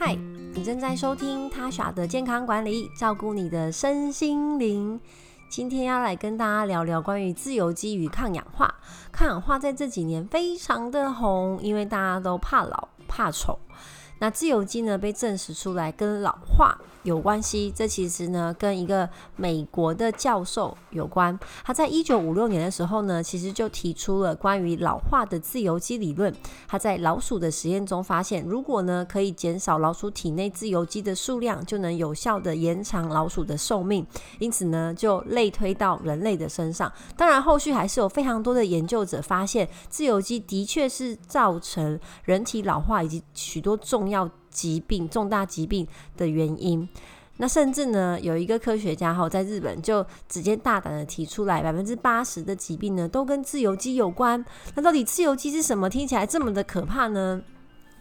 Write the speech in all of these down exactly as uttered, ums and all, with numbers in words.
嗨，你正在收听 Tasha 的健康管理，照顾你的身心灵。今天要来跟大家聊聊关于自由基与抗氧化。抗氧化在这几年非常的红，因为大家都怕老怕丑。那自由基呢被证实出来跟老化有关系，这其实呢跟一个美国的教授有关。他在一九五六年的时候呢，其实就提出了关于老化的自由基理论。他在老鼠的实验中发现，如果呢可以减少老鼠体内自由基的数量，就能有效的延长老鼠的寿命，因此呢就类推到人类的身上。当然后续还是有非常多的研究者发现，自由基的确是造成人体老化以及许多重要疾病、重大疾病的原因。那甚至呢，有一个科学家在日本就直接大胆的提出来， 百分之八十 的疾病呢都跟自由基有关。那到底自由基是什么？听起来这么的可怕呢？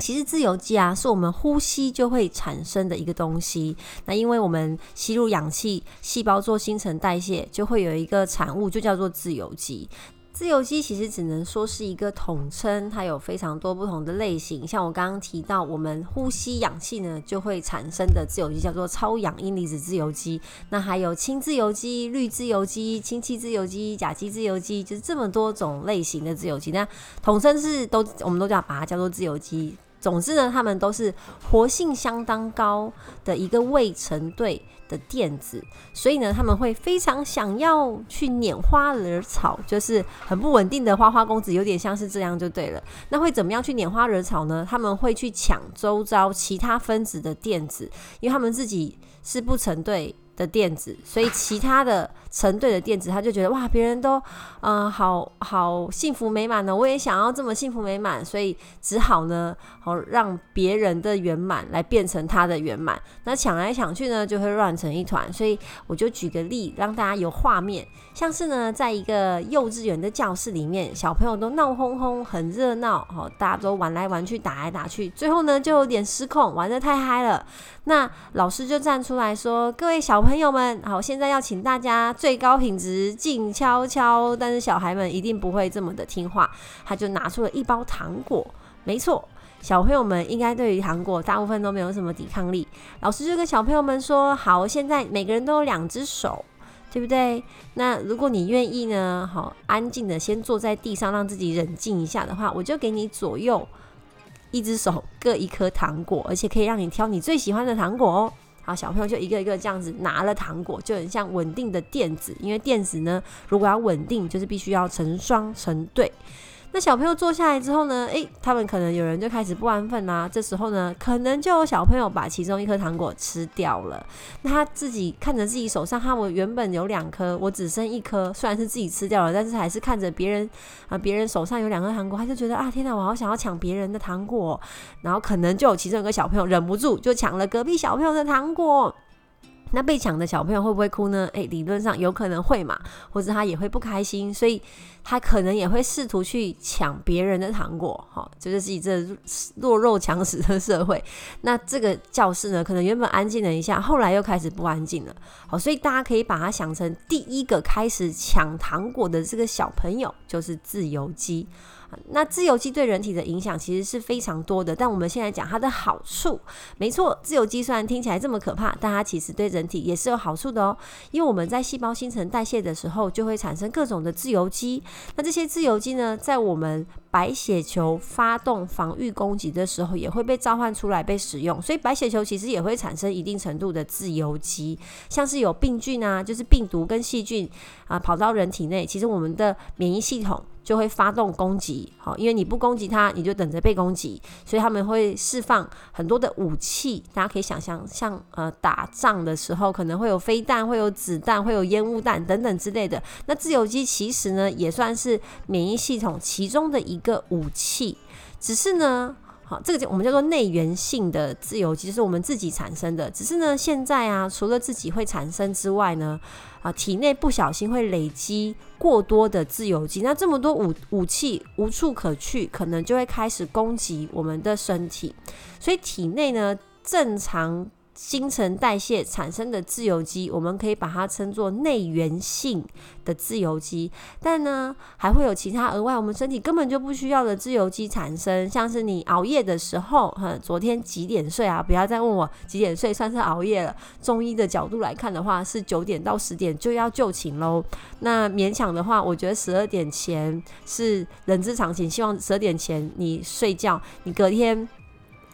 其实自由基啊，是我们呼吸就会产生的一个东西。那因为我们吸入氧气，细胞做新陈代谢，就会有一个产物，就叫做自由基。自由基其实只能说是一个统称，它有非常多不同的类型。像我刚刚提到，我们呼吸氧气呢就会产生的自由基叫做超氧阴离子自由基，那还有氢自由基、氯自由基、氢气自由基、甲基自由基，就是这么多种类型的自由基。那统称是都我们都叫把它叫做自由基。总之呢，它们都是活性相当高的一个未成对的电子，所以呢，他们会非常想要去拈花惹草，就是很不稳定的花花公子，有点像是这样就对了。那会怎么样去拈花惹草呢？他们会去抢周遭其他分子的电子，因为他们自己是不成对的电子，所以其他的成对的电子，他就觉得哇，别人都呃好好幸福美满呢，我也想要这么幸福美满，所以只好呢，好让别人的圆满来变成他的圆满。那抢来抢去呢，就会乱成一团。所以我就举个例，让大家有画面，像是呢，在一个幼稚园的教室里面，小朋友都闹哄哄，很热闹，好，大家都玩来玩去，打来打去，最后呢就有点失控，玩得太嗨了。那老师就站出来说：“各位小朋友们，好，现在要请大家最高品质静悄悄。”但是小孩们一定不会这么的听话，他就拿出了一包糖果。没错，小朋友们应该对于糖果大部分都没有什么抵抗力。老师就跟小朋友们说：“好，现在每个人都有两只手，对不对？那如果你愿意呢，好，安静的先坐在地上，让自己冷静一下的话，我就给你左右一只手各一颗糖果，而且可以让你挑你最喜欢的糖果哦。”好，小朋友就一个一个这样子拿了糖果，就很像稳定的电子，因为电子呢，如果要稳定，就是必须要成双成对。那小朋友坐下来之后呢，诶，他们可能有人就开始不安分啦、啊。这时候呢，可能就有小朋友把其中一颗糖果吃掉了。那他自己看着自己手上，他我原本有两颗，我只剩一颗，虽然是自己吃掉了，但是还是看着别人啊，别人手上有两颗糖果，他就觉得啊，天哪，我好想要抢别人的糖果。然后可能就有其中一个小朋友忍不住就抢了隔壁小朋友的糖果。那被抢的小朋友会不会哭呢？诶，理论上有可能会嘛，或者他也会不开心，所以他可能也会试图去抢别人的糖果、哦、这就是这弱肉强食的社会。那这个教室呢，可能原本安静了一下，后来又开始不安静了。好，所以大家可以把它想成第一个开始抢糖果的这个小朋友就是自由基。那自由基对人体的影响其实是非常多的，但我们现在讲它的好处。没错，自由基虽然听起来这么可怕，但它其实对人体也是有好处的哦。因为我们在细胞新陈代谢的时候，就会产生各种的自由基。那这些自由基呢，在我们白血球发动防御攻击的时候，也会被召唤出来被使用。所以白血球其实也会产生一定程度的自由基，像是有病菌啊，就是病毒跟细菌啊跑到人体内，其实我们的免疫系统就会发动攻击，因为你不攻击它，你就等着被攻击，所以他们会释放很多的武器。大家可以想象，像呃打仗的时候，可能会有飞弹、会有子弹、会有烟雾弹等等之类的。那自由基其实呢，也算是免疫系统其中的一个武器，只是呢。好，这个我们叫做内源性的自由基，就是我们自己产生的。只是呢，现在啊，除了自己会产生之外呢，啊，体内不小心会累积过多的自由基。那这么多武武器无处可去，可能就会开始攻击我们的身体。所以体内呢，正常新陈代谢产生的自由基，我们可以把它称作内源性的自由基。但呢，还会有其他额外我们身体根本就不需要的自由基产生，像是你熬夜的时候，嗯，昨天几点睡啊？不要再问我几点睡算是熬夜了。中医的角度来看的话，是九点到十点就要就寝喽。那勉强的话，我觉得十二点前是人之常情，希望十二点前你睡觉，你隔天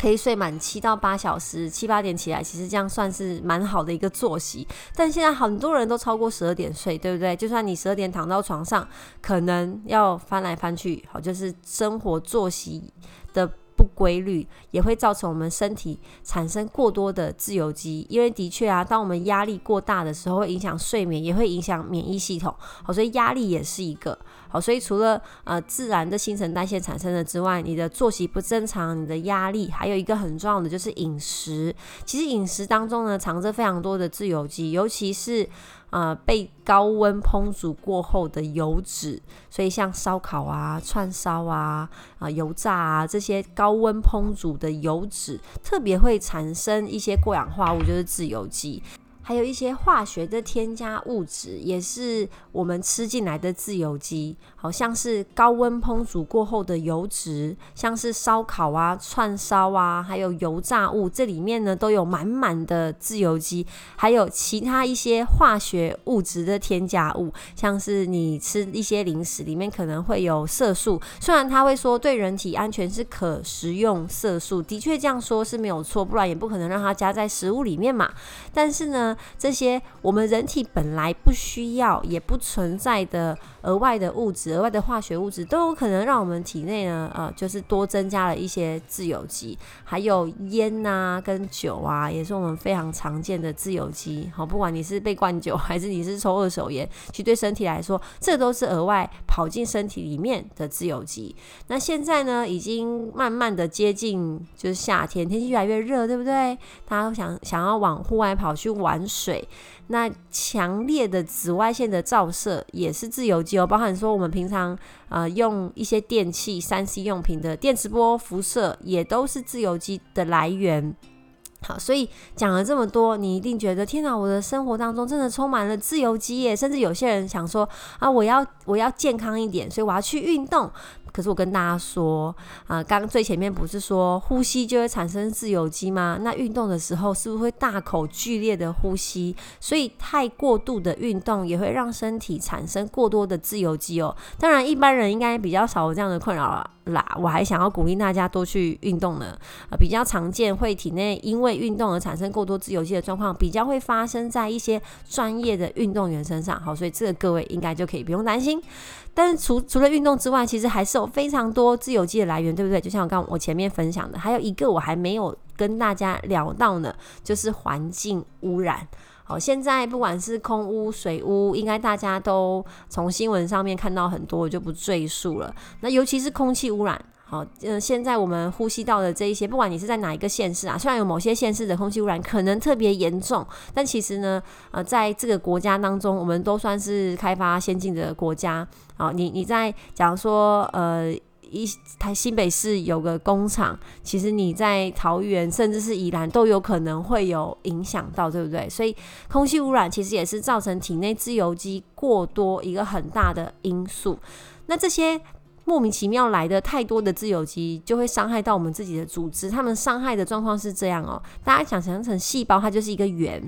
可以睡满七到八小时，七八点起来，其实这样算是蛮好的一个作息。但现在很多人都超过十二点睡，对不对？就算你十二点躺到床上，可能要翻来翻去，好，就是生活作息的不规律，也会造成我们身体产生过多的自由基。因为的确啊，当我们压力过大的时候，会影响睡眠，也会影响免疫系统。好，所以压力也是一个。好，所以除了呃自然的新陈代谢产生的之外，你的作息不正常，你的压力，还有一个很重要的就是饮食。其实饮食当中呢，藏着非常多的自由基，尤其是呃被高温烹煮过后的油脂，所以像烧烤啊、串烧啊、呃、油炸啊，这些高温烹煮的油脂，特别会产生一些过氧化物，就是自由基。还有一些化学的添加物质也是我们吃进来的自由基，好像是高温烹煮过后的油脂，像是烧烤啊、串烧啊，还有油炸物，这里面呢都有满满的自由基。还有其他一些化学物质的添加物，像是你吃一些零食里面可能会有色素，虽然他会说对人体安全是可食用色素，的确这样说是没有错，不然也不可能让它加在食物里面嘛。但是呢，这些我们人体本来不需要也不存在的额外的物质、额外的化学物质，都有可能让我们体内呢，呃，就是多增加了一些自由基。还有烟啊跟酒啊，也是我们非常常见的自由基。好，不管你是被灌酒还是你是抽二手烟，其实对身体来说，这都是额外跑进身体里面的自由基。那现在呢，已经慢慢的接近就是夏天，天气越来越热，对不对？大家都想想要往户外跑去玩水，那强烈的紫外线的照射也是自由基哦，包含说我们平常呃用一些电器、三 C 用品的电磁波辐射，也都是自由基的来源。好，所以讲了这么多，你一定觉得天哪，我的生活当中真的充满了自由基耶！甚至有些人想说啊，我要我要健康一点，所以我要去运动。可是我跟大家说啊，刚、呃、最前面不是说呼吸就会产生自由基吗？那运动的时候是不是会大口剧烈的呼吸？所以太过度的运动也会让身体产生过多的自由基哦。当然，一般人应该比较少有这样的困扰了啦。我还想要鼓励大家多去运动呢。呃，比较常见会体内因为运动而产生过多自由基的状况，比较会发生在一些专业的运动员身上。好，所以这个各位应该就可以不用担心。但是 除, 除了运动之外，其实还是有非常多自由基的来源，对不对？就像我刚我前面分享的，还有一个我还没有跟大家聊到呢，就是环境污染。好，现在不管是空污、水污，应该大家都从新闻上面看到很多，我就不赘述了。那尤其是空气污染。好，呃，现在我们呼吸到的这一些，不管你是在哪一个县市啊，虽然有某些县市的空气污染可能特别严重，但其实呢，呃，在这个国家当中，我们都算是开发先进的国家。好，你你在假如说，呃，一台新北市有个工厂，其实你在桃园甚至是宜兰都有可能会有影响到，对不对？所以空气污染其实也是造成体内自由基过多一个很大的因素。那这些莫名其妙来的太多的自由基就会伤害到我们自己的组织，他们伤害的状况是这样哦，大家想象成细胞它就是一个圆，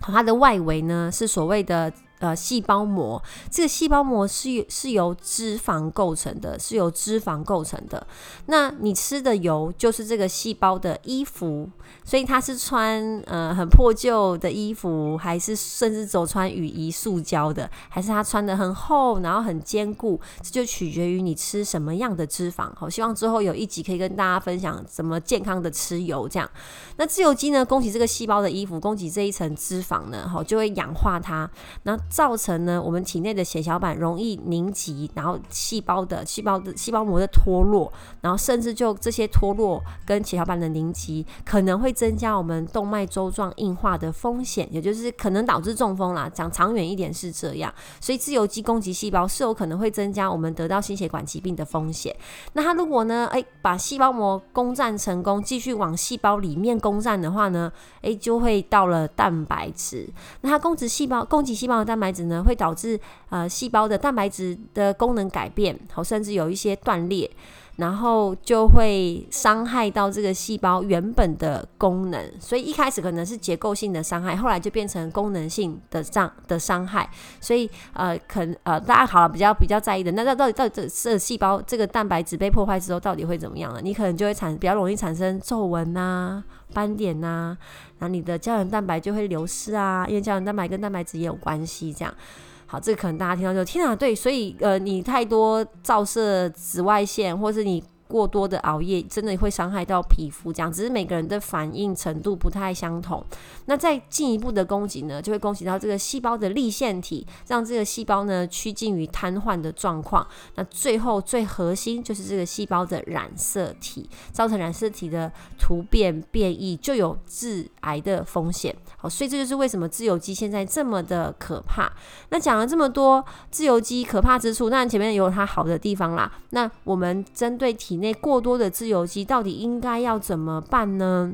它的外围呢是所谓的呃细胞膜，这个细胞膜是是由脂肪构成的，是由脂肪构成的。那你吃的油就是这个细胞的衣服，所以它是穿呃很破旧的衣服，还是甚至走穿雨衣、塑胶的，还是它穿的很厚，然后很坚固，这就取决于你吃什么样的脂肪。好，希望之后有一集可以跟大家分享怎么健康的吃油这样。那自由基呢，供给这个细胞的衣服，供给这一层脂肪呢，好就会氧化它，那造成呢我们体内的血小板容易凝集，然后细胞的细胞的细胞膜的脱落，然后甚至就这些脱落跟血小板的凝集可能会增加我们动脉粥状硬化的风险，也就是可能导致中风啦，讲长远一点是这样。所以自由基攻击细胞是有可能会增加我们得到心血管疾病的风险。那它如果呢、欸、把细胞膜攻占成功，继续往细胞里面攻占的话呢、欸、就会到了蛋白质。那它攻击细胞攻击细胞的蛋白质呢，会导致呃细胞的蛋白质的功能改变，甚至有一些断裂，然后就会伤害到这个细胞原本的功能。所以一开始可能是结构性的伤害，后来就变成功能性的伤的伤害。所以呃，可能呃，大家好了比较比较在意的，那到底到底这个细胞这个蛋白质被破坏之后，到底会怎么样呢？你可能就会产比较容易产生皱纹啊、斑点啊，然后你的胶原蛋白就会流失啊，因为胶原蛋白跟蛋白质也有关系，这样。好，这个可能大家听到就天啊，对，所以呃，你太多照射紫外线，或是你过多的熬夜，真的会伤害到皮肤。这样，只是每个人的反应程度不太相同。那再进一步的攻击呢，就会攻击到这个细胞的粒线体，让这个细胞呢趋近于瘫痪的状况。那最后最核心就是这个细胞的染色体，造成染色体的突变变异，就有致癌的风险。好，所以这就是为什么自由基现在这么的可怕。那讲了这么多自由基可怕之处，那前面也有它好的地方啦。那我们针对体内过多的自由基到底应该要怎么办呢？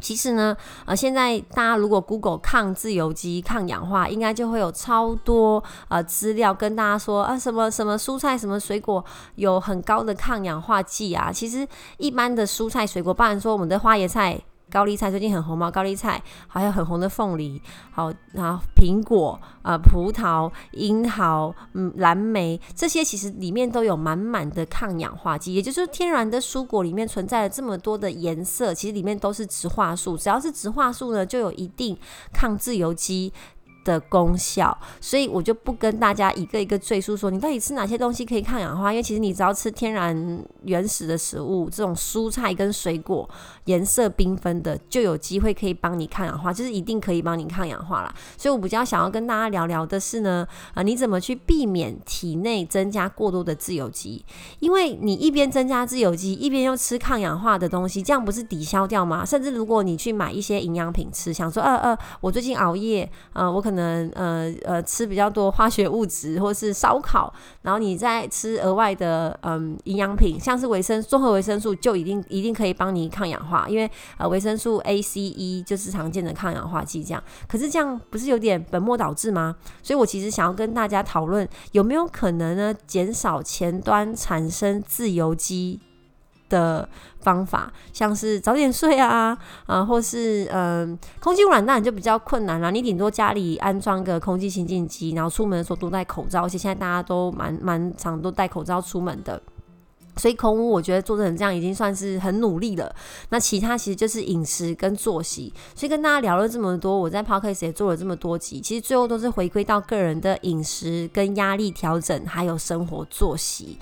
其实呢、呃、现在大家如果 Google 抗自由基抗氧化，应该就会有超多呃资料跟大家说啊，什么什么蔬菜什么水果有很高的抗氧化剂啊。其实一般的蔬菜水果，不然说我们的花椰菜、高丽菜，最近很红嘛，高丽菜还有很红的凤梨，好，然后苹果、呃、葡萄、樱桃、嗯、蓝莓，这些其实里面都有满满的抗氧化剂。也就是天然的蔬果里面存在了这么多的颜色，其实里面都是植化素，只要是植化素呢，就有一定抗自由基的功效。所以我就不跟大家一个一个赘述说你到底吃哪些东西可以抗氧化，因为其实你只要吃天然原始的食物，这种蔬菜跟水果颜色缤纷的，就有机会可以帮你抗氧化，就是一定可以帮你抗氧化啦。所以我比较想要跟大家聊聊的是呢、呃、你怎么去避免体内增加过多的自由基。因为你一边增加自由基，一边又吃抗氧化的东西，这样不是抵消掉吗？甚至如果你去买一些营养品吃，想说呃呃我最近熬夜，呃我可能可能呃呃吃比较多化学物质或是烧烤，然后你再吃额外的嗯营养品，像是维生综合维生素，就一定一定可以帮你抗氧化，因为呃维生素 A、C、E 就是常见的抗氧化剂。这样，可是这样不是有点本末倒置吗？所以我其实想要跟大家讨论，有没有可能呢减少前端产生自由基的方法，像是早点睡啊，呃、或是、呃、空气污染当然就比较困难啦，你顶多家里安装个空气清净机，然后出门的时候多戴口罩，而且现在大家都蛮蛮常都戴口罩出门的，所以空污我觉得做成这样已经算是很努力了。那其他其实就是饮食跟作息，所以跟大家聊了这么多，我在 Podcast 也做了这么多集，其实最后都是回归到个人的饮食跟压力调整，还有生活作息。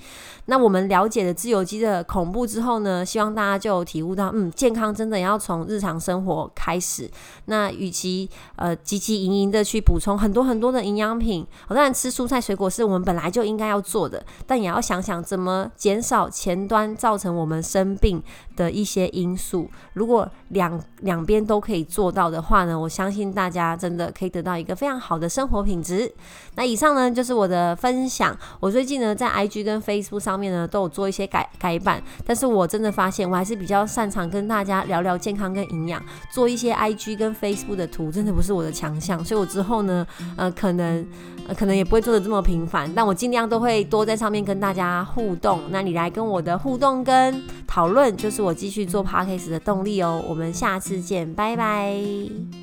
那我们了解了自由基的恐怖之后呢，希望大家就有体悟到，嗯，健康真的要从日常生活开始。那与其呃汲汲营营的去补充很多很多的营养品，哦，当然吃蔬菜水果是我们本来就应该要做的，但也要想想怎么减少前端造成我们生病的一些因素。如果两两边都可以做到的话呢，我相信大家真的可以得到一个非常好的生活品质。那以上呢就是我的分享。我最近呢在 I G 跟 Facebook 上面呢都有做一些改改版，但是我真的发现我还是比较擅长跟大家聊聊健康跟营养，做一些 I G 跟 Facebook 的图真的不是我的强项，所以我之后呢呃可能、呃、可能也不会做得这么频繁，但我尽量都会多在上面跟大家互动。那你来跟我的互动跟讨论，就是我继续做 Podcast 的动力哦。我们下次见，拜拜。